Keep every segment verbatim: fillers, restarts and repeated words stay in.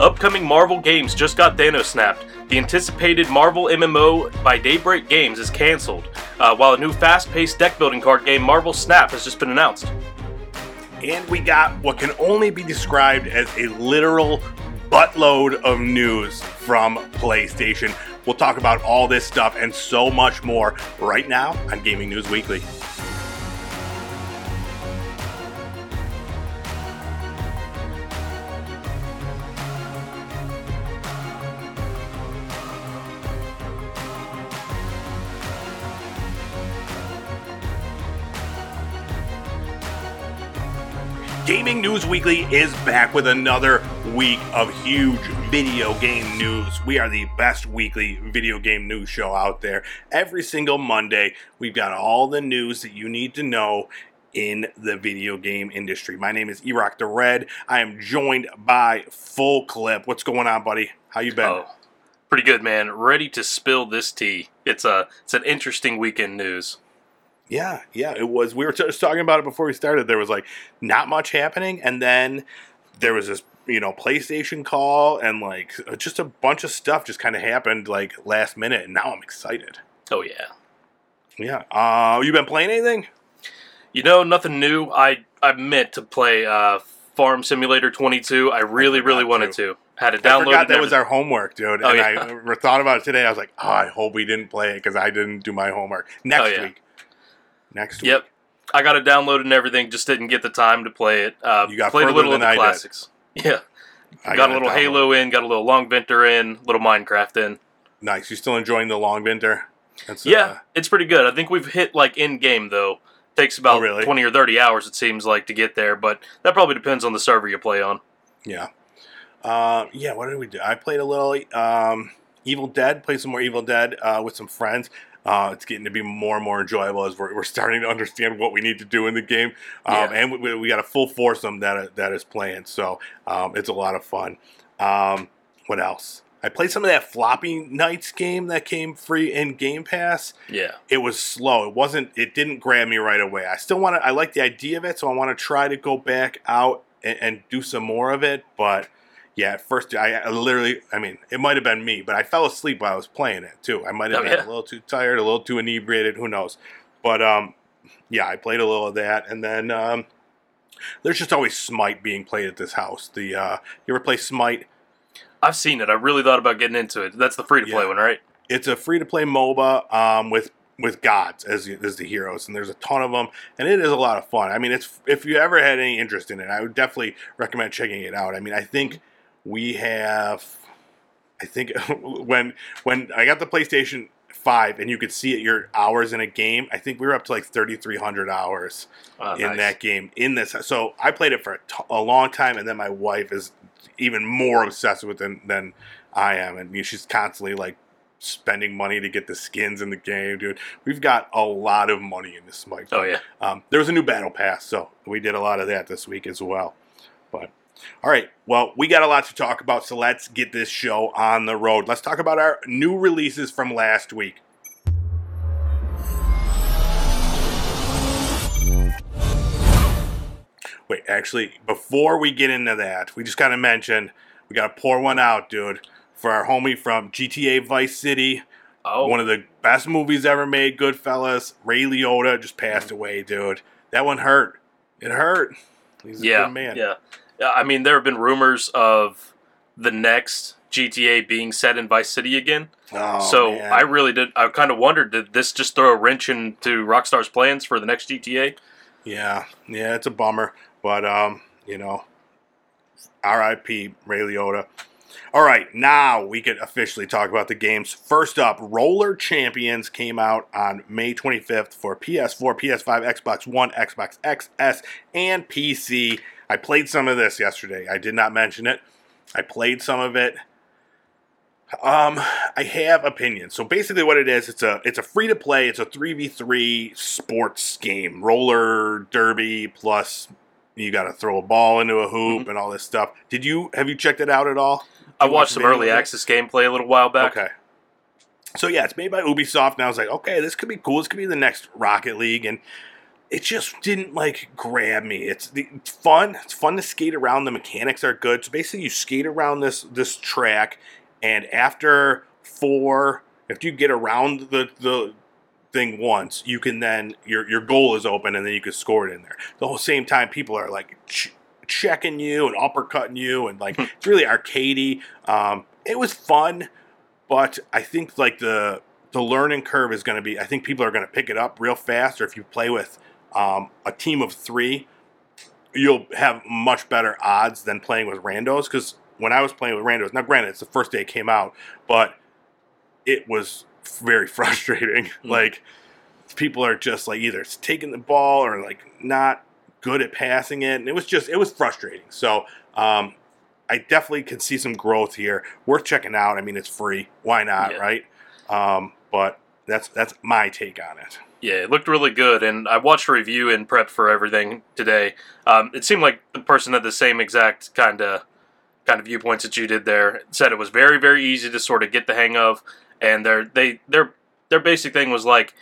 Upcoming Marvel games just got Thanos snapped. The anticipated Marvel M M O by Daybreak Games is cancelled, uh, while a new fast-paced deck-building card game, Marvel Snap, has just been announced. And we got what can only be described as a literal buttload of news from PlayStation. We'll talk about all this stuff and so much more right now on Gaming News Weekly. Gaming News Weekly is back with another week of huge video game news. We are the best weekly video game news show out there. Every single Monday, we've got all the news that you need to know in the video game industry. My name is Erock the Red. I am joined by Full Clip. What's going on, buddy? How you been? Oh, pretty good, man. Ready to spill this tea. It's a it's an interesting weekend news. Yeah, yeah, it was. We were just talking about it before we started. There was, like, not much happening, and then there was this, you know, PlayStation call, and, like, just a bunch of stuff just kind of happened, like, last minute, and now I'm excited. Oh, yeah. Yeah. Uh, you been playing anything? You know, nothing new. I, I meant to play uh, Farm Simulator twenty-two. I really, I really wanted to. to. Had it downloaded. I forgot that was our homework, dude, oh, and yeah. I thought about it today. I was like, oh, I hope we didn't play it, because I didn't do my homework. Next oh, yeah. week. Next week. Yep. I got it downloaded and everything, just didn't get the time to play it. Uh, you got played a little of the I classics. Did. Yeah. I got, got a little Halo in, got a little Long Winter in, a little Minecraft in. Nice. You still enjoying the Long Winter? That's, yeah, uh, it's pretty good. I think we've hit, like, end game, though. Takes about oh, really? twenty or thirty hours, it seems like, to get there, but that probably depends on the server you play on. Yeah. Uh, yeah, what did we do? I played a little um, Evil Dead, played some more Evil Dead uh, with some friends. Uh, it's getting to be more and more enjoyable as we're, we're starting to understand what we need to do in the game. Um, yeah. And we, we got a full foursome that, that is playing, so um, it's a lot of fun. Um, what else? I played some of that Floppy Nights game that came free in Game Pass. Yeah. It was slow. It wasn't. It didn't grab me right away. I still want to. I like the idea of it, so I want to try to go back out and, and do some more of it, but... Yeah, at first, I, I literally, I mean, it might have been me, but I fell asleep while I was playing it, too. I might have oh, been yeah. a little too tired, a little too inebriated, who knows. But, um, yeah, I played a little of that, and then um, there's just always Smite being played at this house. The uh, you ever play Smite? I've seen it. I really thought about getting into it. That's the free-to-play yeah. one, right? It's a free-to-play MOBA um, with with gods as, as the heroes, and there's a ton of them, and it is a lot of fun. I mean, it's if you ever had any interest in it, I would definitely recommend checking it out. I mean, I think... We have, I think, when when I got the PlayStation five and you could see it, your hours in a game, I think we were up to like thirty-three hundred hours oh, in nice. that game. In this, so I played it for a, t- a long time, and then my wife is even more obsessed with it than, than I am. And she's constantly like spending money to get the skins in the game, dude. We've got a lot of money in this Mike. Oh, yeah. Um, there was a new Battle Pass, so we did a lot of that this week as well. But... All right, well, we got a lot to talk about, so let's get this show on the road. Let's talk about our new releases from last week. Wait, actually, before we get into that, we just got to mention, we got to pour one out, dude, for our homie from G T A Vice City. Oh. One of the best movies ever made, Goodfellas. Ray Liotta just passed away, dude. That one hurt. It hurt. He's a yeah, good man. Yeah. I mean, there have been rumors of the next G T A being set in Vice City again. Oh, so man. I really did. I kind of wondered, did this just throw a wrench into Rockstar's plans for the next G T A? Yeah, yeah, it's a bummer. But, um, you know, R I P Ray Liotta. All right, now we can officially talk about the games. First up, Roller Champions came out on May twenty-fifth for P S four, P S five, Xbox One, Xbox X S, and P C. I played some of this yesterday. I did not mention it. I played some of it. Um, I have opinions. So basically what it is, it's a it's a free-to-play, it's a three v three sports game. Roller derby plus you got to throw a ball into a hoop mm-hmm. and all this stuff. Did you have you checked it out at all? Did I watched some early access gameplay a little while back. Okay. So yeah, it's made by Ubisoft, and I was like, okay, this could be cool. This could be the next Rocket League, and it just didn't, like, grab me. It's, it's fun. It's fun to skate around. The mechanics are good. So basically you skate around this this track, and after four, if you get around the, the thing once, you can then, your your goal is open, and then you can score it in there. The whole same time, people are, like, ch- checking you and uppercutting you, and, like, it's really arcadey. Um, it was fun, but I think, like, the the learning curve is going to be, I think people are going to pick it up real fast, or if you play with um, a team of three, you'll have much better odds than playing with randos, because when I was playing with randos, now granted, it's the first day it came out, but it was very frustrating. Mm-hmm. Like, people are just, like, either taking the ball or, like, not good at passing it, and it was just, it was frustrating. So, um, I definitely can see some growth here. Worth checking out. I mean, it's free. Why not, yeah. right? Um, but that's that's my take on it. Yeah, it looked really good, and I watched a review and prepped for everything today. Um, it seemed like the person had the same exact kind of kind of viewpoints that you did there. It said it was very, very easy to sort of get the hang of, and their they their their basic thing was like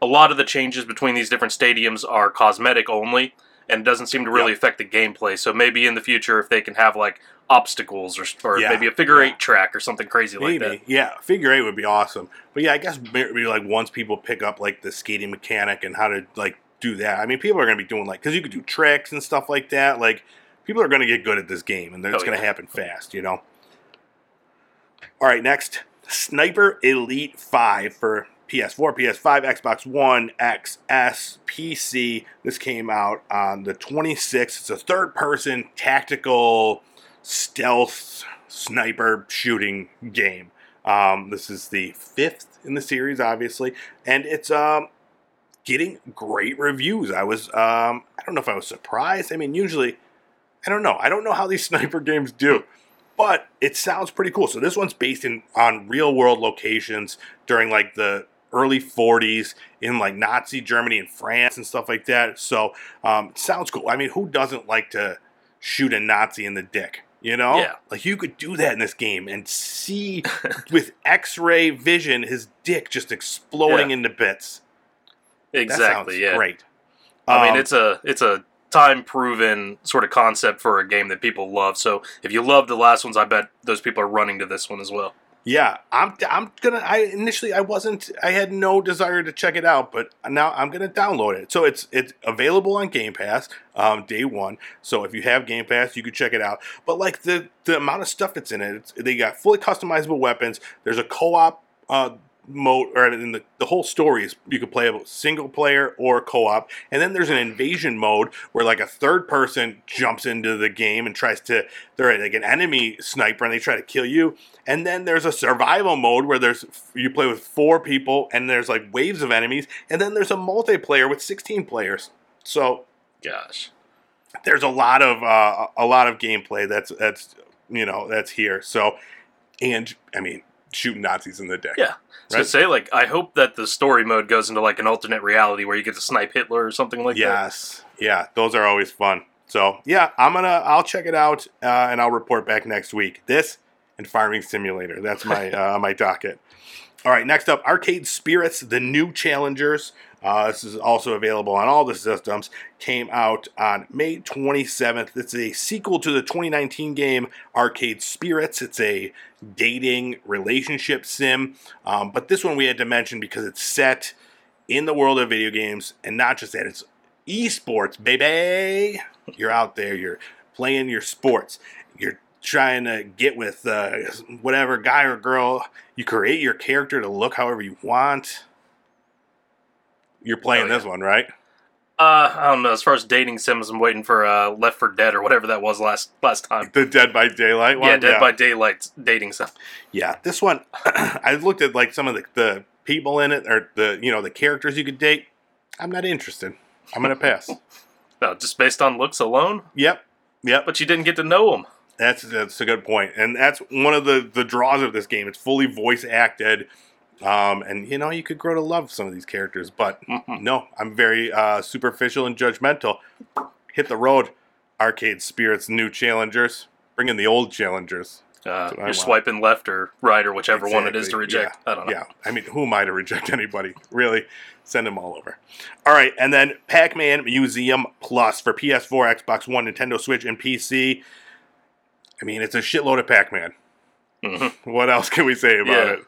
a lot of the changes between these different stadiums are cosmetic only, and it doesn't seem to really yep. affect the gameplay. So maybe in the future, if they can have like obstacles or, or yeah, maybe a figure yeah. eight track or something crazy maybe. like that. Yeah, figure eight would be awesome. But yeah, I guess maybe like once people pick up like the skating mechanic and how to like do that. I mean, people are going to be doing like, because you could do tricks and stuff like that. Like, people are going to get good at this game, and it's oh, going to yeah. happen fast, you know? All right, next, Sniper Elite five for P S four, P S five, Xbox One, X S, P C. This came out on the twenty-sixth. It's a third-person tactical stealth sniper shooting game. Um, this is the fifth in the series, obviously, and it's um, getting great reviews. I was, um, I don't know if I was surprised. I mean, usually, I don't know. I don't know how these sniper games do. But it sounds pretty cool. So this one's based in on real-world locations during, like, the early forties in, like, Nazi Germany and France and stuff like that. So um, it sounds cool. I mean, who doesn't like to shoot a Nazi in the dick, you know? Yeah. Like, you could do that in this game and see with X-ray vision his dick just exploding yeah. into bits. Exactly, yeah. great. I um, mean, it's a it's a... time-proven sort of concept for a game that people love. So if you love the last ones, I bet those people are running to this one as well. Yeah, I'm. I'm gonna. I initially I wasn't. I had no desire to check it out, but now I'm gonna download it. So it's it's available on Game Pass, um, day one. So if you have Game Pass, you can check it out. But like the the amount of stuff that's in it, it's, they got fully customizable weapons. There's a co-op uh, mode, or in the, the whole story is you can play a single player or co-op, and then there's an invasion mode where like a third person jumps into the game and tries to, they're like an enemy sniper and they try to kill you, and then there's a survival mode where there's, you play with four people and there's like waves of enemies, and then there's a multiplayer with sixteen players. So gosh, there's a lot of uh, a lot of gameplay that's that's you know that's here. So, and I mean, shooting Nazis in the dick. Yeah. So right? say, like, I hope that the story mode goes into, like, an alternate reality where you get to snipe Hitler or something like yes. that. Yes. Yeah. Those are always fun. So, yeah, I'm going to, I'll check it out, uh, and I'll report back next week. This and Farming Simulator. That's my, uh, my docket. All right. Next up, Arcade Spirits, The New Challengers. Uh, this is also available on all the systems. Came out on May twenty-seventh. It's a sequel to the twenty nineteen game Arcade Spirits. It's a dating relationship sim. Um, but this one we had to mention because it's set in the world of video games. And not just that, it's esports, baby. You're out there. You're playing your sports. You're trying to get with uh, whatever guy or girl. You create your character to look however you want. You're playing oh, yeah. this one, right? Uh, I don't know. As far as dating sims, I'm waiting for uh, Left four Dead or whatever that was last last time. The Dead by Daylight one? Yeah, Dead yeah. by Daylight dating sim. Yeah, this one, I looked at like some of the, the people in it, or the you know the characters you could date. I'm not interested. I'm going to pass. No, just based on looks alone? Yep. Yep. But you didn't get to know them. That's, that's a good point. And that's one of the, the draws of this game. It's fully voice acted. Um, and, you know, you could grow to love some of these characters, but mm-hmm. no, I'm very uh, superficial and judgmental. Hit the road, Arcade Spirits, New Challengers. Bring in the old challengers. Uh, you're want. swiping left or right or whichever exactly. one it is to reject. Yeah. I don't know. Yeah, I mean, who am I to reject anybody? Really? Send them all over. All right, and then Pac-Man Museum Plus for P S four, Xbox One, Nintendo Switch, and P C. I mean, it's a shitload of Pac-Man. Mm-hmm. What else can we say about yeah. it?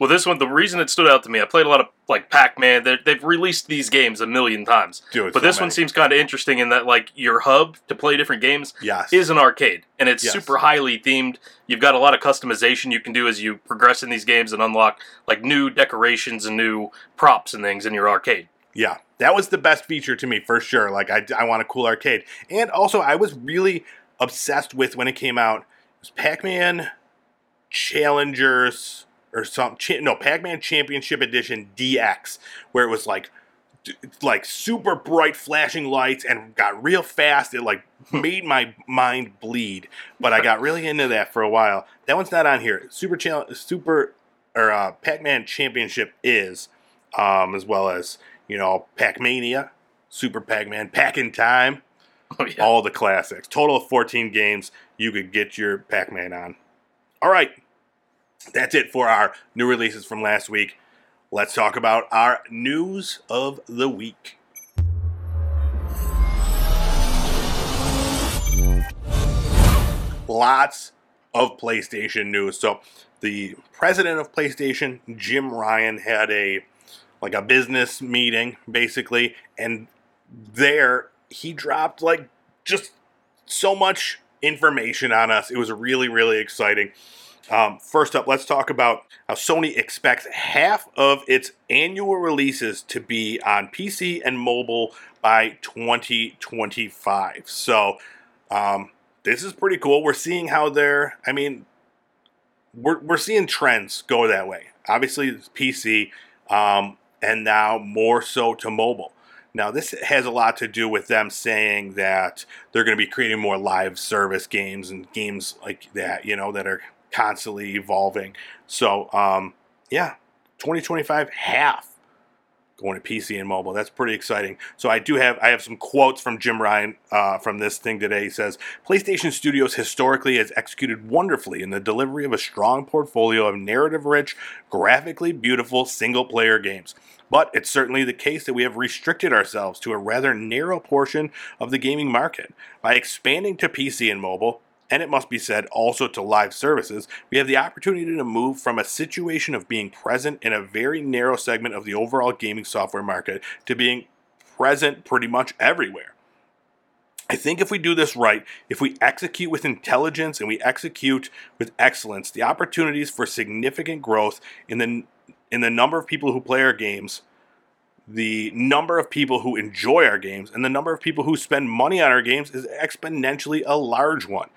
Well, this one, the reason it stood out to me, I played a lot of, like, Pac-Man. They're, they've released these games a million times. Dude, but so this many. one seems kind of interesting in that, like, your hub to play different games yes. is an arcade. And it's yes. super highly themed. You've got a lot of customization you can do as you progress in these games and unlock, like, new decorations and new props and things in your arcade. Yeah, that was the best feature to me, for sure. Like, I, I want a cool arcade. And also, I was really obsessed with, when it came out, it was Pac-Man Challengers... Or some cha- no Pac-Man Championship Edition D X, where it was like, d- like super bright flashing lights and got real fast. It like made my mind bleed, but I got really into that for a while. That one's not on here. Super challenge, super or uh, Pac-Man Championship is, um, as well as you know Pac-Mania, Super Pac-Man, Pac in Time, oh, yeah. all the classics. Total of fourteen games you could get your Pac-Man on. All right. That's it for our new releases from last week. Let's talk about our news of the week. Lots of PlayStation news. So the president of PlayStation, Jim Ryan, had a like a business meeting, basically. And there, he dropped like just so much information on us. It was really, really exciting. Um, first up, let's talk about how Sony expects half of its annual releases to be on P C and mobile by twenty twenty-five. So um, this is pretty cool. We're seeing how they're, I mean, we're we're seeing trends go that way. Obviously, it's P C um, and now more so to mobile. Now, this has a lot to do with them saying that they're going to be creating more live service games and games like that, you know, that are constantly evolving. So, um, yeah, twenty twenty-five, half going to P C and mobile. That's pretty exciting. So I do have, I have some quotes from Jim Ryan uh, from this thing today. He says, PlayStation Studios historically has executed wonderfully in the delivery of a strong portfolio of narrative-rich, graphically beautiful single-player games. But it's certainly the case that we have restricted ourselves to a rather narrow portion of the gaming market. By expanding to P C and mobile, and it must be said also to live services, we have the opportunity to move from a situation of being present in a very narrow segment of the overall gaming software market to being present pretty much everywhere. I think if we do this right, if we execute with intelligence and we execute with excellence, the opportunities for significant growth in the in the number of people who play our games, the number of people who enjoy our games, and the number of people who spend money on our games is exponentially a large one.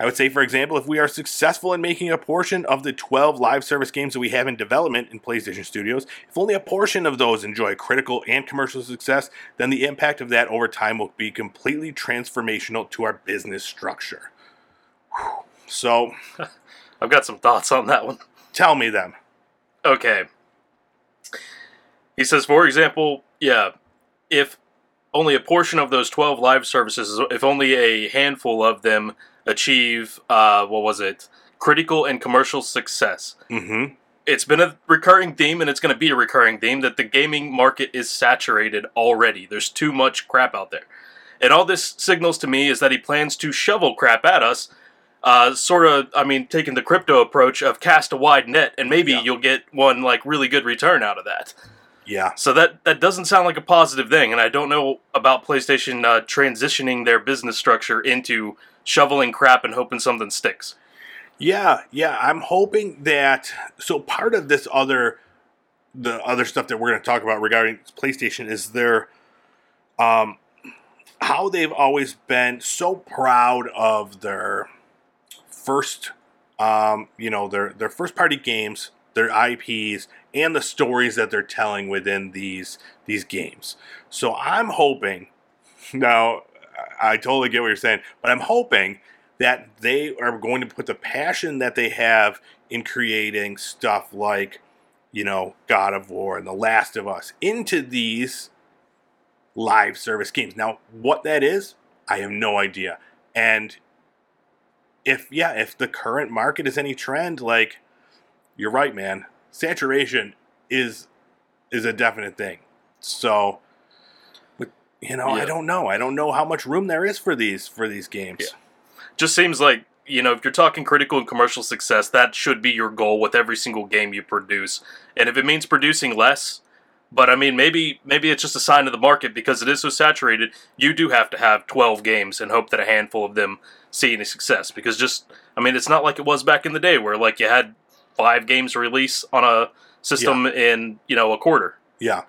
I would say, for example, if we are successful in making a portion of the twelve live service games that we have in development in PlayStation Studios, if only a portion of those enjoy critical and commercial success, then the impact of that over time will be completely transformational to our business structure. Whew. So, I've got some thoughts on that one. Tell me them. Okay. He says, for example, yeah, if only a portion of those twelve live services, if only a handful of them achieve, uh, what was it, critical and commercial success. Mm-hmm. It's been a recurring theme, and it's going to be a recurring theme, that the gaming market is saturated already. There's too much crap out there. And all this signals to me is that he plans to shovel crap at us, uh, sort of, I mean, taking the crypto approach of cast a wide net, and maybe yeah. you'll get one, like, really good return out of that. Yeah. So that, that doesn't sound like a positive thing, and I don't know about PlayStation uh, transitioning their business structure into shoveling crap and hoping something sticks. Yeah, yeah. I'm hoping that... So part of this other... The other stuff that we're going to talk about regarding PlayStation is their... Um, how they've always been so proud of their first... Um, you know, their, their first-party games, their I Ps... and the stories that they're telling within these these games. So I'm hoping, now I totally get what you're saying, but I'm hoping that they are going to put the passion that they have in creating stuff like, you know, God of War and The Last of Us into these live service games. Now, what that is, I have no idea. And if, yeah, if the current market is any trend, like, you're right, man. Saturation is is a definite thing. So, you know, yeah. I don't know. I don't know how much room there is for these for these games. Yeah. Just seems like, you know, if you're talking critical and commercial success, that should be your goal with every single game you produce. And if it means producing less, but I mean, maybe maybe it's just a sign of the market because it is so saturated. You do have to have twelve games and hope that a handful of them see any success. Because just, I mean, it's not like it was back in the day where, like, you had five games release on a system yeah. in, you know, a quarter. Yeah.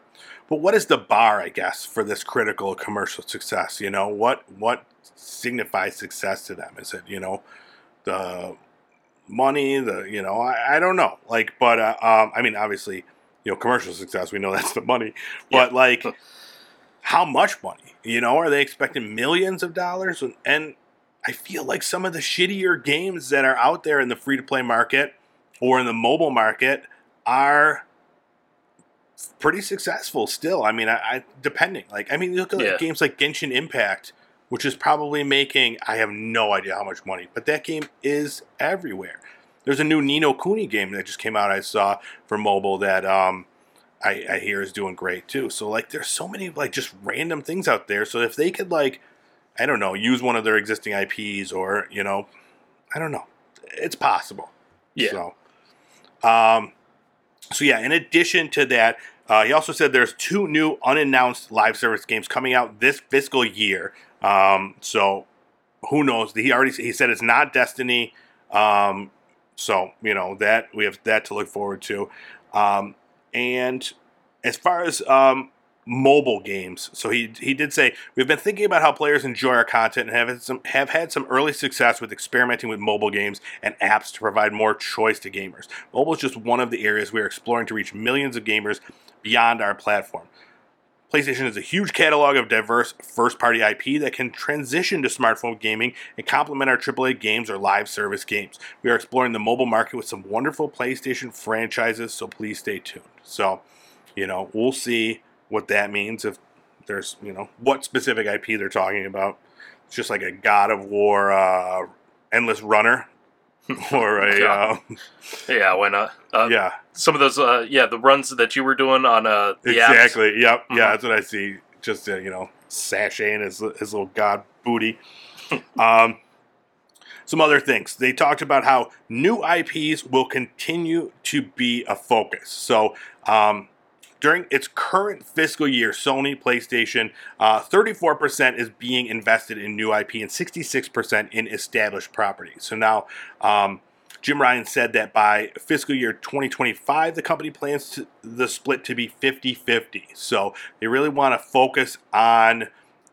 But what is the bar, I guess, for this critical commercial success? You know, what what signifies success to them? Is it, you know, the money, the, you know, I, I don't know. Like, but, uh, um, I mean, obviously, you know, commercial success, we know that's the money. But, yeah. like, how much money? You know, are they expecting millions of dollars? And, and I feel like some of the shittier games that are out there in the free-to-play market or in the mobile market are pretty successful still. I mean, I, I depending. Like, I mean, look at yeah. like games like Genshin Impact, which is probably making, I have no idea how much money, but that game is everywhere. There's a new Ni no Kuni game that just came out I saw for mobile that um, I, I hear is doing great too. So, like, there's so many, like, just random things out there. So if they could, like, I don't know, use one of their existing I Ps or, you know, I don't know. It's possible. Yeah. So, um, So, yeah, in addition to that, uh, he also said there's two new unannounced live service games coming out this fiscal year. Um, so, who knows? He already he said it's not Destiny. Um, so, you know, that we have that to look forward to. Um, and as far as um, mobile games, so he he did say, we've been thinking about how players enjoy our content and have had some, have had some early success with experimenting with mobile games and apps to provide more choice to gamers. Mobile is just one of the areas we are exploring to reach millions of gamers beyond our platform. PlayStation is a huge catalog of diverse first-party I P that can transition to smartphone gaming and complement our triple A games or live service games. We are exploring the mobile market with some wonderful PlayStation franchises, so please stay tuned. So, you know, we'll see what that means, if there's, you know, what specific I P they're talking about. It's just like a God of War uh, Endless Runner or a... Uh, yeah, why not? Uh, yeah. Some of those, uh, yeah, the runs that you were doing on uh, the Exactly, apps. Yep. Mm-hmm. Yeah, that's what I see. Just, uh, you know, sashaying his, his little god booty. um, some other things. They talked about how new I Ps will continue to be a focus. So, um... during its current fiscal year, Sony, PlayStation, uh, thirty-four percent is being invested in new I P and sixty-six percent in established properties. So now, um, Jim Ryan said that by fiscal year twenty twenty-five, the company plans to, the split to be fifty-fifty. So they really want to focus on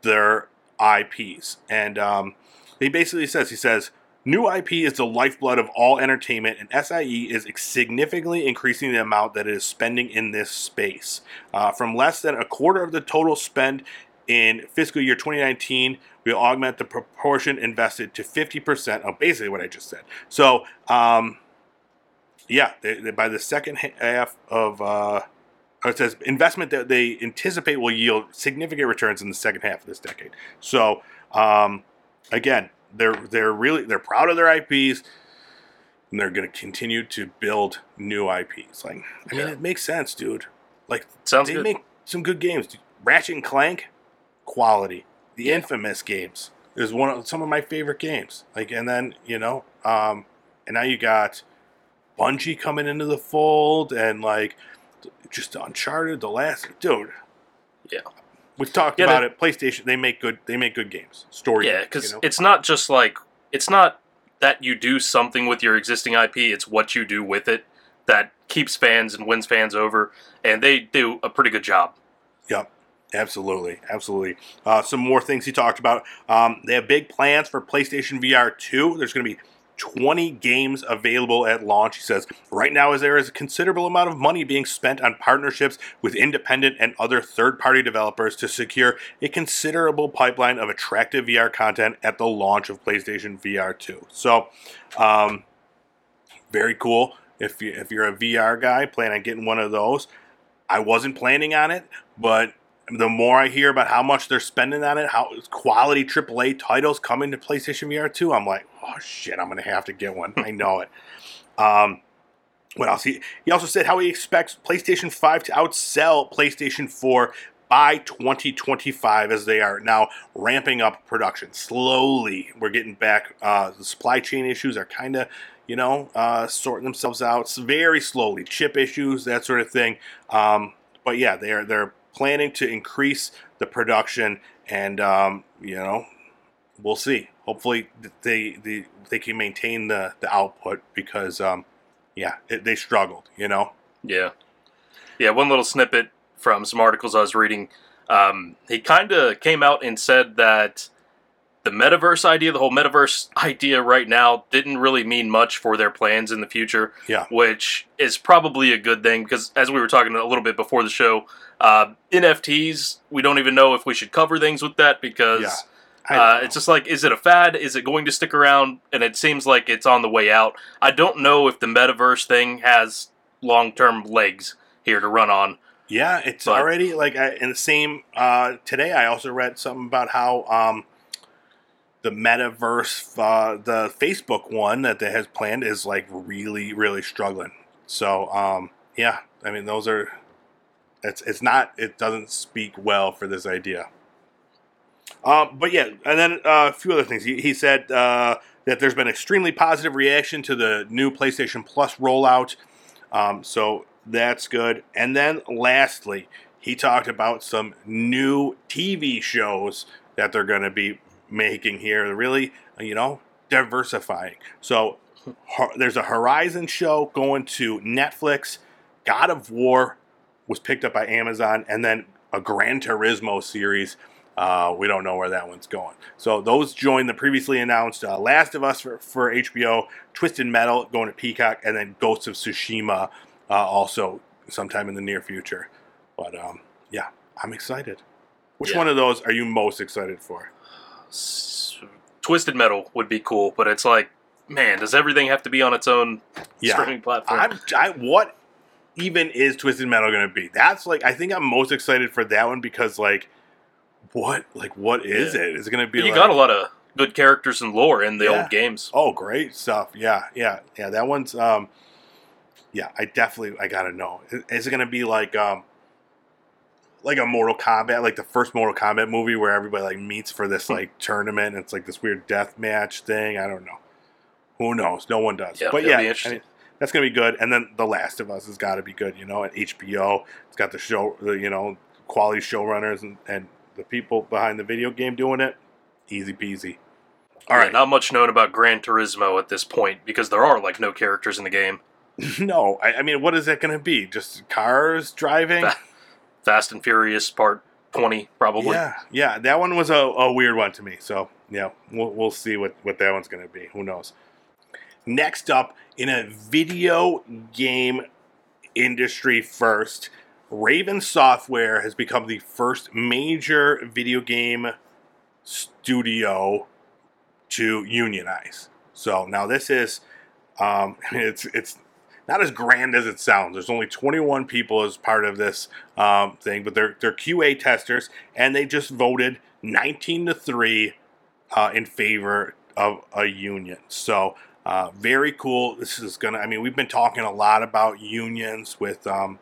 their I Ps. And um, he basically says, he says, new I P is the lifeblood of all entertainment, and S I E is significantly increasing the amount that it is spending in this space. Uh, from less than a quarter of the total spend in fiscal year twenty nineteen, we'll augment the proportion invested to fifty percent of basically what I just said. So, um, yeah, they, they, by the second half of... Uh, it says investment that they anticipate will yield significant returns in the second half of this decade. So, um, again... They're they're really they're proud of their I Ps, and they're going to continue to build new I Ps. Like, I mean, yeah. it makes sense, dude. Like, Sounds they good. make some good games. Dude. Ratchet and Clank, quality. The yeah. Infamous games is one of some of my favorite games. Like, and then you know, um, and now you got Bungie coming into the fold, and like just Uncharted, the last dude. Yeah. We've talked yeah, about it. PlayStation, they make good. They make good games. Story. Yeah, because you know? It's not just like it's not that you do something with your existing I P. It's what you do with it that keeps fans and wins fans over, and they do a pretty good job. Yep, absolutely, absolutely. Uh, some more things he talked about. Um, they have big plans for PlayStation V R two. There's going to be twenty games available at launch. He says, right now as there is a considerable amount of money being spent on partnerships with independent and other third-party developers to secure a considerable pipeline of attractive V R content at the launch of PlayStation V R two. So, um, very cool. If, you, if you're a V R guy, plan on getting one of those. I wasn't planning on it, but the more I hear about how much they're spending on it, how quality triple A titles coming to PlayStation V R two, I'm like, oh shit, I'm going to have to get one. I know it. Um, what else? He, he also said how he expects PlayStation five to outsell PlayStation four by twenty twenty-five as they are now ramping up production. Slowly, we're getting back. Uh, the supply chain issues are kind of, you know, uh, sorting themselves out very slowly. Chip issues, that sort of thing. Um, but yeah, they're they're planning to increase the production, and um, you know, we'll see. Hopefully, they they, they can maintain the, the output because, um, yeah, it, they struggled. You know. Yeah. Yeah. One little snippet from some articles I was reading. Um, he kind of came out and said that the metaverse idea, the whole metaverse idea right now, didn't really mean much for their plans in the future. Yeah. Which is probably a good thing because, as we were talking a little bit before the show, uh, N F Ts, we don't even know if we should cover things with that because yeah, uh, it's just like, is it a fad? Is it going to stick around? And it seems like it's on the way out. I don't know if the metaverse thing has long-term legs here to run on. Yeah, it's but, already, like, I, in the same, uh, today I also read something about how, um, the metaverse, uh, the Facebook one that they has planned is like really, really struggling. So, um, yeah, I mean, those are, it's it's not, it doesn't speak well for this idea. Um, but yeah, and then uh, a few other things. He, he said uh, that there's been extremely positive reaction to the new PlayStation Plus rollout. Um, so that's good. And then lastly, he talked about some new T V shows that they're going to be making here, really, you know, diversifying. So ho- there's a Horizon show going to Netflix. God of War was picked up by Amazon, and then a Gran Turismo series. Uh, we don't know where that one's going. So those join the previously announced uh, Last of Us for, for H B O, Twisted Metal going to Peacock, and then Ghosts of Tsushima uh, also sometime in the near future. But um, yeah, I'm excited. Which yeah. one of those are you most excited for? Twisted Metal would be cool, but it's like, man, does everything have to be on its own yeah. streaming platform? I'm, I, what even is Twisted Metal going to be? That's like, I think I'm most excited for that one because, like, what, like, what is yeah. it? Is it going to be? You like, got a lot of good characters and lore in the yeah. old games. Oh, great stuff! Yeah, yeah, yeah. That one's, um, yeah, I definitely, I gotta know. Is, is it going to be like, um? like a Mortal Kombat, like the first Mortal Kombat movie where everybody like meets for this like tournament and it's like this weird death match thing. I don't know. Who knows? No one does. Yeah, but yeah, I mean, that's going to be good. And then The Last of Us has got to be good, you know, at H B O. It's got the show, you know, quality showrunners and, and the people behind the video game doing it. Easy peasy. All right. Yeah, not much known about Gran Turismo at this point because there are like no characters in the game. No. I, I mean, what is that going to be? Just cars driving? Fast and Furious Part twenty, probably. Yeah, yeah, that one was a, a weird one to me. So, yeah, we'll, we'll see what, what that one's going to be. Who knows? Next up, in a video game industry first, Raven Software has become the first major video game studio to unionize. So, now this is, um, it's it's... not as grand as it sounds. There's only twenty-one people as part of this um, thing, but they're they're Q A testers, and they just voted nineteen to three uh, in favor of a union. So uh, very cool. This is gonna. I mean, we've been talking a lot about unions with, um,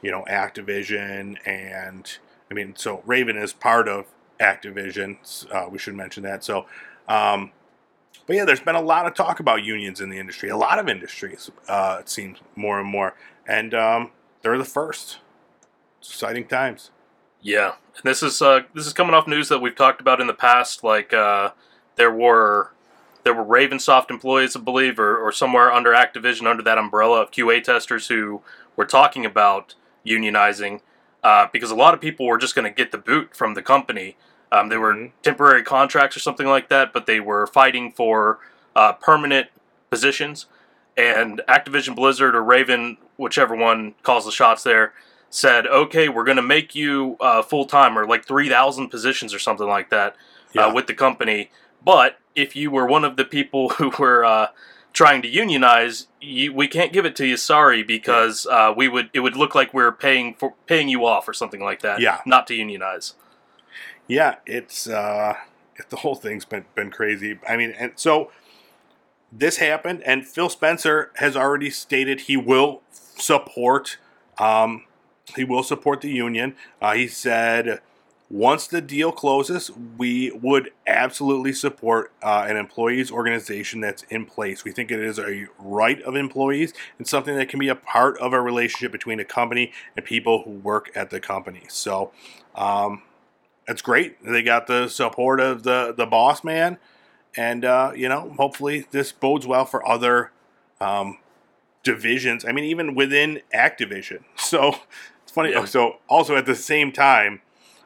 you know, Activision, and I mean, so Raven is part of Activision. Uh, we should mention that. So. Um, But yeah, there's been a lot of talk about unions in the industry. A lot of industries, uh, it seems, more and more. And um, they're the first. It's exciting times. Yeah, and this is uh, this is coming off news that we've talked about in the past. Like uh, there were there were Ravensoft employees, I believe, or, or somewhere under Activision, under that umbrella of Q A testers who were talking about unionizing uh, because a lot of people were just going to get the boot from the company. Um, they were mm-hmm. temporary contracts or something like that, but they were fighting for uh, permanent positions. And Activision Blizzard or Raven, whichever one calls the shots there, said, okay, we're going to make you uh, full-time or like three thousand positions or something like that yeah. uh, with the company. But if you were one of the people who were uh, trying to unionize, you, we can't give it to you, sorry, because uh, we would it would look like we're paying for paying you off or something like that. Yeah. Not to unionize. Yeah, it's uh, it, the whole thing's been been crazy. I mean, and so this happened, and Phil Spencer has already stated he will support um, he will support the union. Uh, he said, once the deal closes, we would absolutely support uh, an employees' organization that's in place. We think it is a right of employees and something that can be a part of a relationship between a company and people who work at the company. So um, that's great. They got the support of the, the boss man. And, uh, you know, hopefully this bodes well for other um, divisions. I mean, even within Activision. So it's funny. Yeah. So also at the same time,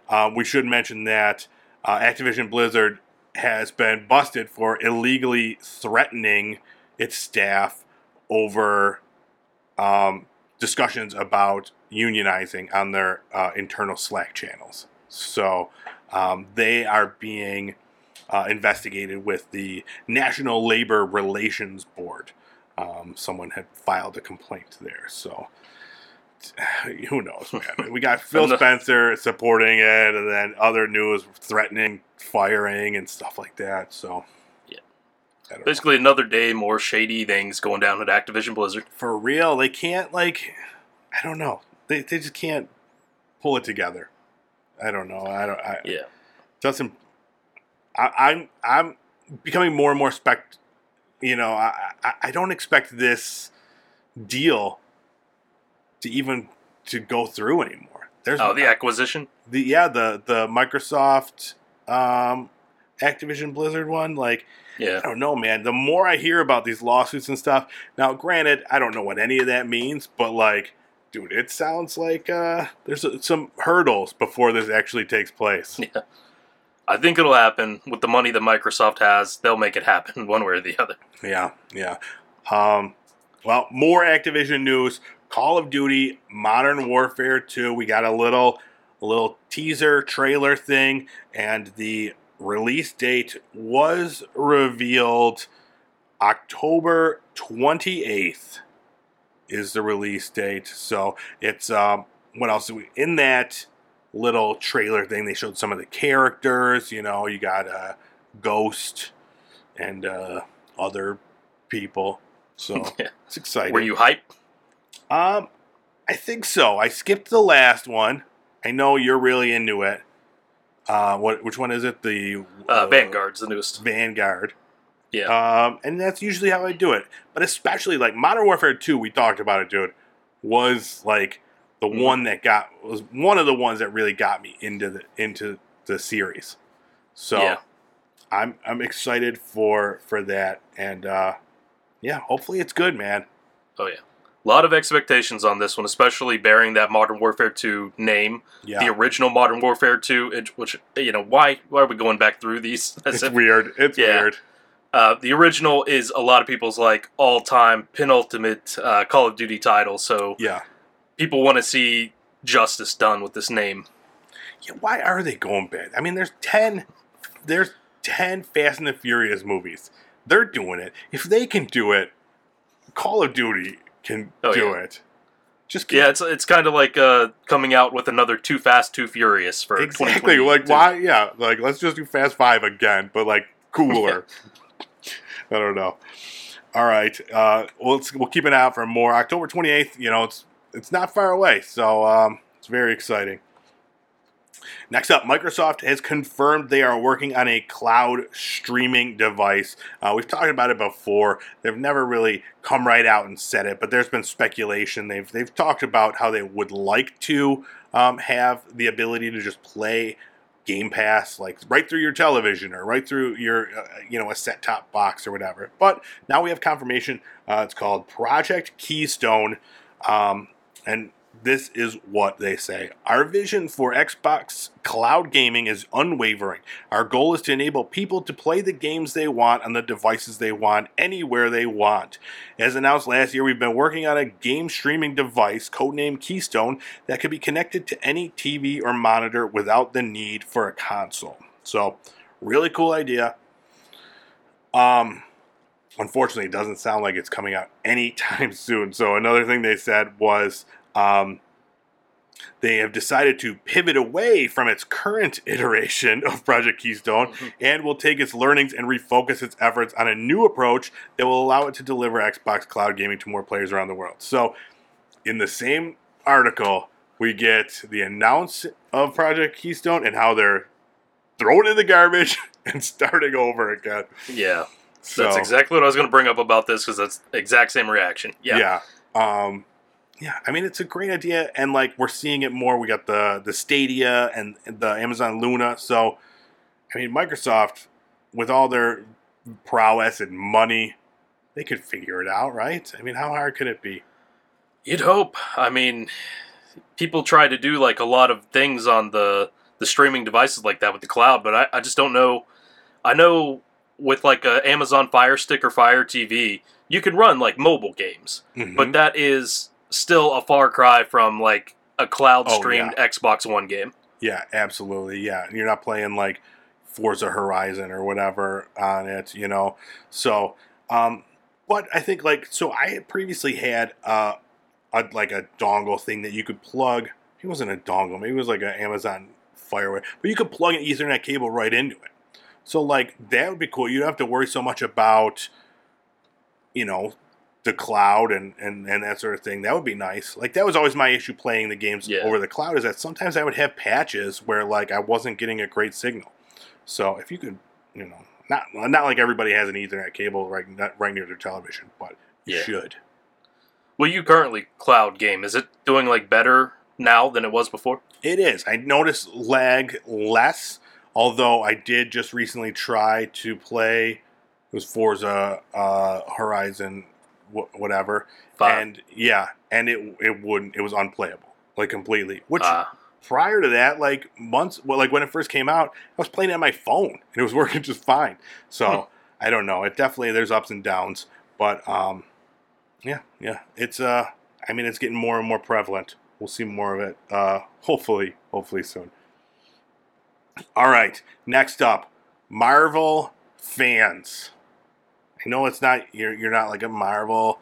Uh, we should mention that uh, Activision Blizzard has been busted for illegally threatening its staff over um, discussions about unionizing on their uh, internal Slack channels. So um, they are being uh, investigated with the National Labor Relations Board. Um, someone had filed a complaint there, so... Who knows, man? We got Phil Spencer supporting it, and then other news threatening, firing, and stuff like that. So, yeah, basically know. Another day, more shady things going down at Activision Blizzard. For real, they can't like, I don't know, they they just can't pull it together. I don't know. I don't. I, yeah, Justin, I, I'm I'm becoming more and more spect. You know, I I, I don't expect this deal to even to go through anymore. There's oh, the acquisition? The yeah, the the Microsoft um, Activision Blizzard one. Like, yeah. I don't know, man. The more I hear about these lawsuits and stuff, now, granted, I don't know what any of that means, but like, dude, it sounds like uh, there's a, some hurdles before this actually takes place. Yeah, I think it'll happen. With the money that Microsoft has, they'll make it happen one way or the other. Yeah, yeah. Um, well, more Activision news. Call of Duty Modern Warfare two. We got a little a little teaser trailer thing, and the release date was revealed. October twenty-eighth is the release date. So it's um, what else do we, in that little trailer thing, they showed some of the characters. You know, you got a uh, Ghost and uh, other people. So yeah. It's exciting. Were you hyped? Um, I think so. I skipped the last one. I know you're really into it. Uh, what? Which one is it? The uh, uh, Vanguard's the newest. Vanguard. Yeah. Um, and that's usually how I do it. But especially like Modern Warfare two, we talked about it, dude. Was like the mm. one that got was one of the ones that really got me into the into the series. So yeah. I'm I'm excited for for that, and uh, yeah, hopefully it's good, man. Oh yeah. A lot of expectations on this one, especially bearing that Modern Warfare two name, yeah. The original Modern Warfare two, which, you know, why why are we going back through these? It's if, weird. It's yeah. weird. Uh, the original is a lot of people's, like, all-time penultimate uh, Call of Duty title, so yeah. People want to see justice done with this name. Yeah, why are they going back? I mean, there's ten, there's ten Fast and the Furious movies. They're doing it. If they can do it, Call of Duty... Can oh, do yeah. it. Just keep yeah, it's it's kind of like uh, coming out with another Too Fast, Too Furious for exactly like why yeah like let's just do Fast Five again, but like cooler. I don't know. All right, uh, we'll we'll keep an eye out for more. October twenty-eighth. You know, it's it's not far away, so um, it's very exciting. Next up, Microsoft has confirmed they are working on a cloud streaming device. Uh, we've talked about it before. They've never really come right out and said it, but there's been speculation. They've they've talked about how they would like to um, have the ability to just play Game Pass like right through your television or right through your uh, you know a set-top box or whatever. But now we have confirmation. Uh, it's called Project Keystone, um, and this is what they say. Our vision for Xbox Cloud Gaming is unwavering. Our goal is to enable people to play the games they want on the devices they want, anywhere they want. As announced last year, we've been working on a game streaming device, codenamed Keystone, that could be connected to any T V or monitor without the need for a console. So, really cool idea. Um, unfortunately, it doesn't sound like it's coming out anytime soon. So another thing they said was um, they have decided to pivot away from its current iteration of Project Keystone mm-hmm. and will take its learnings and refocus its efforts on a new approach that will allow it to deliver Xbox Cloud Gaming to more players around the world. So in the same article, we get the announce of Project Keystone and how they're throwing it in the garbage and starting over again. Yeah. So that's exactly what I was going to bring up about this, because that's the exact same reaction. Yeah. Yeah. Um, yeah. I mean, it's a great idea, and like we're seeing it more. We got the the Stadia and the Amazon Luna. So, I mean, Microsoft, with all their prowess and money, they could figure it out, right? I mean, how hard could it be? You'd hope. I mean, people try to do like a lot of things on the the streaming devices like that with the cloud, but I, I just don't know. I know. With like a Amazon Fire Stick or Fire T V, you can run like mobile games, mm-hmm. but that is still a far cry from like a cloud streamed oh, yeah. Xbox One game. Yeah, absolutely. Yeah, you're not playing like Forza Horizon or whatever on it, you know. So, um, but I think like so I had previously had uh, a like a dongle thing that you could plug. It wasn't a dongle, maybe it was like an Amazon Firewire, but you could plug an Ethernet cable right into it. So, like, that would be cool. You don't have to worry so much about, you know, the cloud and, and, and that sort of thing. That would be nice. Like, that was always my issue playing the games yeah. over the cloud, is that sometimes I would have patches where, like, I wasn't getting a great signal. So, if you could, you know, not not like everybody has an Ethernet cable right, right near their television, but you yeah. should. Well, you currently cloud game. Is it doing, like, better now than it was before? It is. I noticed lag less. Although I did just recently try to play, it was Forza uh, Horizon, wh- whatever, Five. and yeah, and it it wouldn't, it was unplayable, like completely. Which uh. prior to that, like months, well, like when it first came out, I was playing it on my phone and it was working just fine. So hmm. I don't know. It definitely there's ups and downs, but um, yeah, yeah, it's uh, I mean, it's getting more and more prevalent. We'll see more of it, uh, hopefully, hopefully soon. All right, next up, Marvel fans. I know it's not you're you're not like a Marvel,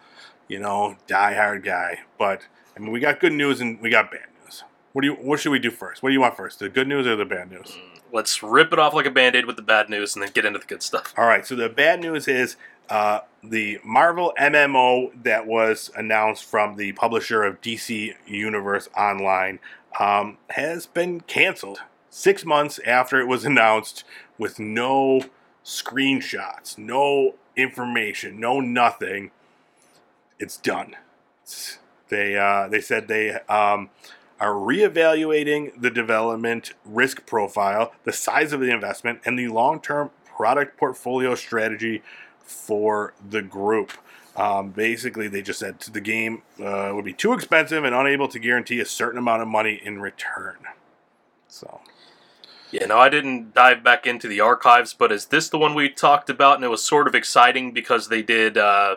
you know, diehard guy, but I mean we got good news and we got bad news. What do you what should we do first? What do you want first? The good news or the bad news? Let's rip it off like a Band-Aid with the bad news and then get into the good stuff. All right, so the bad news is uh, the Marvel M M O that was announced from the publisher of D C Universe Online um, has been canceled. Six months after it was announced, with no screenshots, no information, no nothing, it's done. They uh, they said they um, are reevaluating the development risk profile, the size of the investment, and the long-term product portfolio strategy for the group. Um, basically, they just said the game uh, would be too expensive and unable to guarantee a certain amount of money in return. So. Yeah, no, I didn't dive back into the archives, but is this the one we talked about? And it was sort of exciting because they did uh,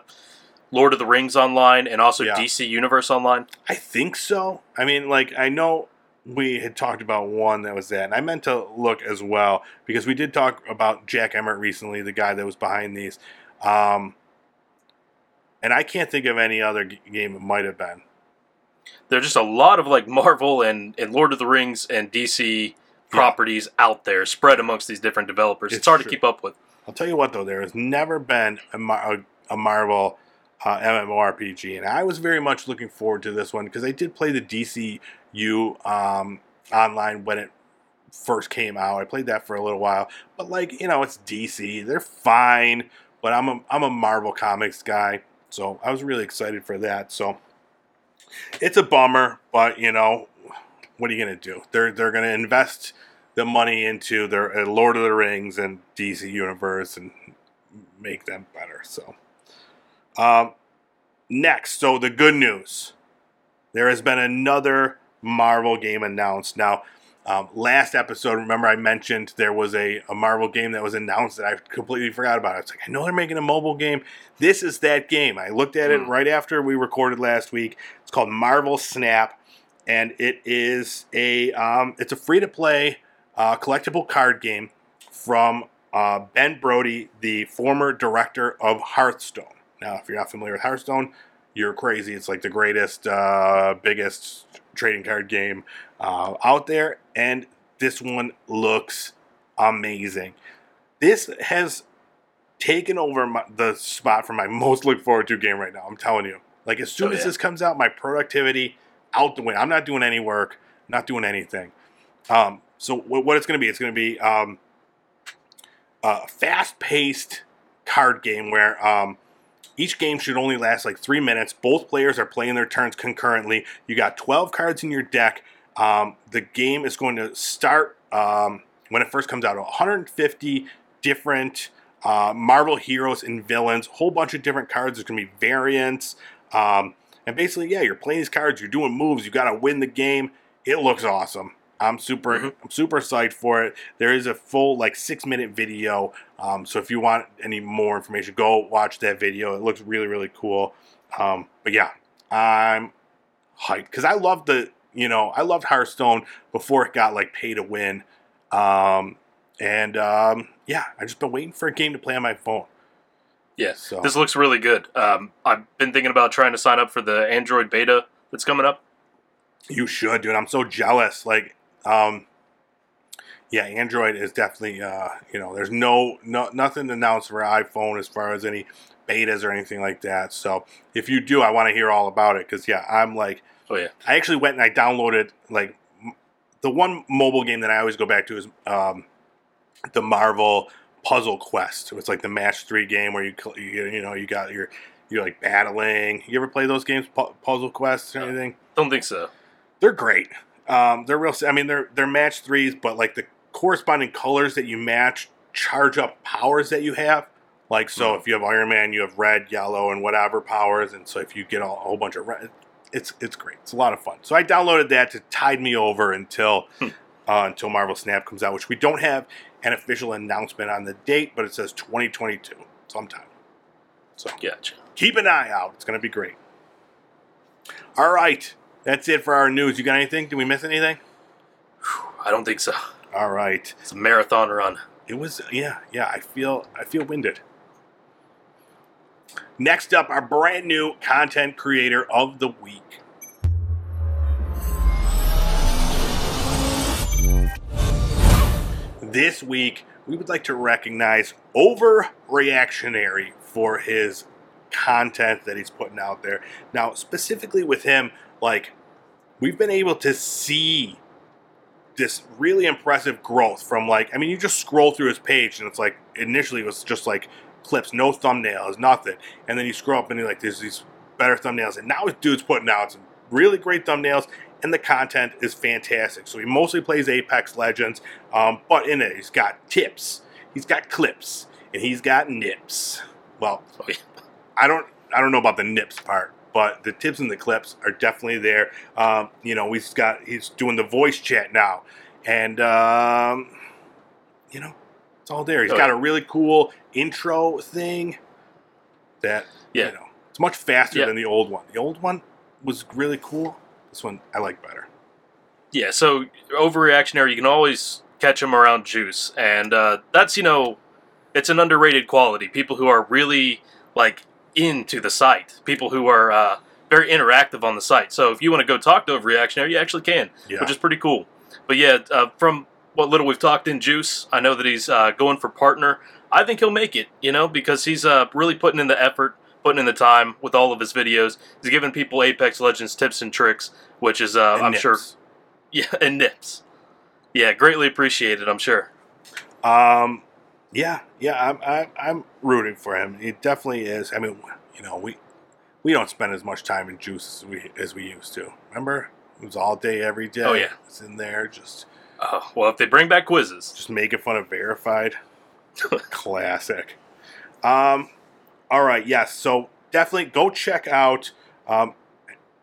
Lord of the Rings Online and also yeah. D C Universe Online? I think so. I mean, like, I know we had talked about one that was that, and I meant to look as well, because we did talk about Jack Emmert recently, the guy that was behind these. Um, and I can't think of any other g- game it might have been. There's just a lot of, like, Marvel and, and Lord of the Rings and D C properties yeah. out there spread amongst these different developers. It's, it's hard true. to keep up with. I'll tell you what, though. There has never been a, a, a Marvel uh, MMORPG, and I was very much looking forward to this one because I did play the D C U um, online when it first came out. I played that for a little while. But, like, you know, it's D C. They're fine, but I'm a, I'm a Marvel Comics guy, so I was really excited for that, so... It's a bummer, but, you know, what are you going to do? They're they're going to invest the money into their uh, Lord of the Rings and D C Universe and make them better. So, um, next, so the good news. There has been another Marvel game announced. Now, um, last episode, remember I mentioned there was a, a Marvel game that was announced that I completely forgot about. I was like, I know they're making a mobile game. This is that game. I looked at it hmm. right after we recorded last week. Called Marvel Snap, and it is a um, it's a free to play uh, collectible card game from uh, Ben Brody, the former director of Hearthstone. Now, if you're not familiar with Hearthstone, you're crazy. It's like the greatest, uh, biggest trading card game uh, out there. And this one looks amazing. This has taken over my, the spot for my most look forward to game right now. I'm telling you. Like, as soon oh, as yeah. this comes out, my productivity out the window. I'm not doing any work. Not doing anything. Um, so w- what it's going to be, it's going to be um, a fast-paced card game where... Um, Each game should only last like three minutes. Both players are playing their turns concurrently. You got twelve cards in your deck. Um, the game is going to start, um, when it first comes out, one hundred fifty different uh, Marvel heroes and villains, whole bunch of different cards. There's going to be variants. Um, and basically, yeah, you're playing these cards. You're doing moves. You got to win the game. It looks awesome. I'm super, mm-hmm. I'm super psyched for it. There is a full like six minute video. Um, so if you want any more information, go watch that video. It looks really, really cool. Um, but yeah, I'm hyped because I loved the, you know, I loved Hearthstone before it got like pay to win. Um, and um, yeah, I've just been waiting for a game to play on my phone. Yeah, so. This looks really good. Um, I've been thinking about trying to sign up for the Android beta that's coming up. You should, dude. I'm so jealous. Like. Um, yeah, Android is definitely, uh, you know, there's no, no nothing announced for iPhone as far as any betas or anything like that. So if you do, I want to hear all about it because, yeah, I'm like, oh yeah, I actually went and I downloaded, like, m- the one mobile game that I always go back to is um, the Marvel Puzzle Quest. It's like the match three game where you, you, you know, you got your, you're like battling. You ever play those games, Pu- Puzzle Quest or no, anything? Don't think so. They're great. Um, they're real. I mean, they're they're match threes, but like the corresponding colors that you match charge up powers that you have. Like, so if you have Iron Man, you have red, yellow, and whatever powers. And so if you get a whole bunch of red, it's it's great. It's a lot of fun. So I downloaded that to tide me over until hmm. uh, until Marvel Snap comes out, which we don't have an official announcement on the date, but it says twenty twenty-two sometime. So gotcha. Keep an eye out. It's gonna be great. All right. That's it for our news. You got anything? Did we miss anything? I don't think so. All right. It's a marathon run. It was, yeah, yeah. I feel, I feel winded. Next up, our brand new content creator of the week. This week, we would like to recognize Overreactionary for his content that he's putting out there. Now, specifically with him, like, we've been able to see this really impressive growth from, like, I mean, you just scroll through his page, and it's like, initially it was just, like, clips, no thumbnails, nothing. And then you scroll up, and you're like, there's these better thumbnails. And now this dude's putting out some really great thumbnails, and the content is fantastic. So he mostly plays Apex Legends, um, but in it, he's got tips, he's got clips, and he's got nips. Well, I don't, I don't know about the nips part. But the tips and the clips are definitely there. Um, you know, we've got he's doing the voice chat now, and um, you know, it's all there. He's oh, got yeah. a really cool intro thing that yeah. you know, it's much faster yeah. than the old one. The old one was really cool. This one I like better. Yeah. So Overreactionary, you can always catch him around Juice, and uh, that's you know, it's an underrated quality. People who are really like. Into the site, people who are uh, very interactive on the site. So if you want to go talk to Overreactionary, you actually can, yeah. which is pretty cool. But yeah, uh, from what little we've talked in Juice, I know that he's uh, going for partner. I think he'll make it, you know, because he's uh, really putting in the effort, putting in the time with all of his videos. He's giving people Apex Legends tips and tricks, which is, uh, I'm nips. sure, yeah, and nips. Yeah, greatly appreciated, I'm sure. Um. Yeah, yeah, I'm, I'm I'm rooting for him. It definitely is. I mean, you know, we we don't spend as much time in Juice as we as we used to. Remember, it was all day, every day. Oh yeah, it's in there. Just uh, well, if they bring back quizzes, just making fun of Verified. Classic. Um, all right, yes. Yeah, so definitely go check out um,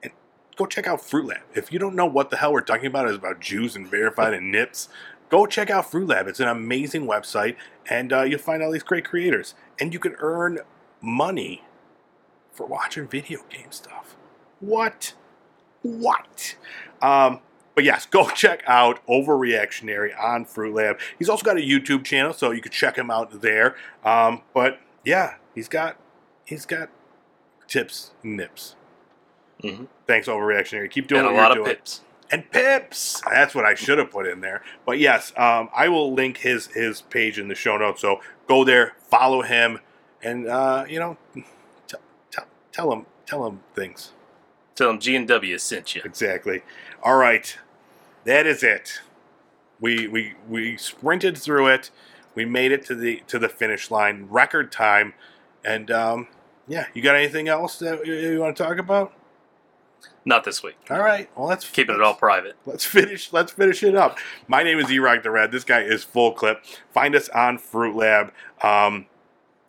and go check out Fruit Lab. If you don't know what the hell we're talking about, it's about Juice and Verified and nips. Go check out Fruit Lab. It's an amazing website, and uh, you'll find all these great creators. And you can earn money for watching video game stuff. What? What? Um, But yes, go check out Overreactionary on Fruit Lab. He's also got a YouTube channel, so you could check him out there. Um, but yeah, he's got he's got tips and nips. Mm-hmm. Thanks, Overreactionary. Keep doing and what you're doing. And a lot of pips. And pips! That's what I should have put in there. But yes, um, I will link his his page in the show notes. So go there, follow him, and uh, you know, t- t- tell him tell him things. Tell him G and W sent you. Exactly. All right, that is it. We we we sprinted through it. We made it to the to the finish line, record time, and um, yeah. You got anything else that you, you want to talk about? Not this week. All right. Well, let's keeping it all private. Let's finish. Let's finish it up. My name is E-Rock the Red. This guy is Full Clip. Find us on Fruit Lab. Um,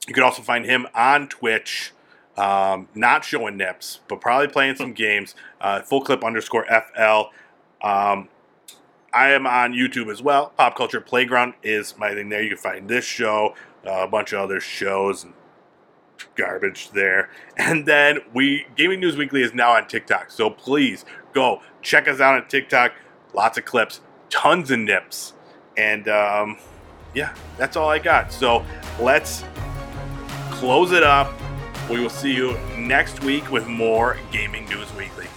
you can also find him on Twitch. Um, not showing nips, but probably playing some games. Uh, full clip underscore F L. Um, I am on YouTube as well. Pop Culture Playground is my thing there. You can find this show, uh, a bunch of other shows, and garbage there. And then we Gaming News Weekly is now on TikTok. So please go check us out on TikTok. Lots of clips, tons of nips, and um, yeah, that's all I got. So let's close it up. We will see you next week with more Gaming News Weekly.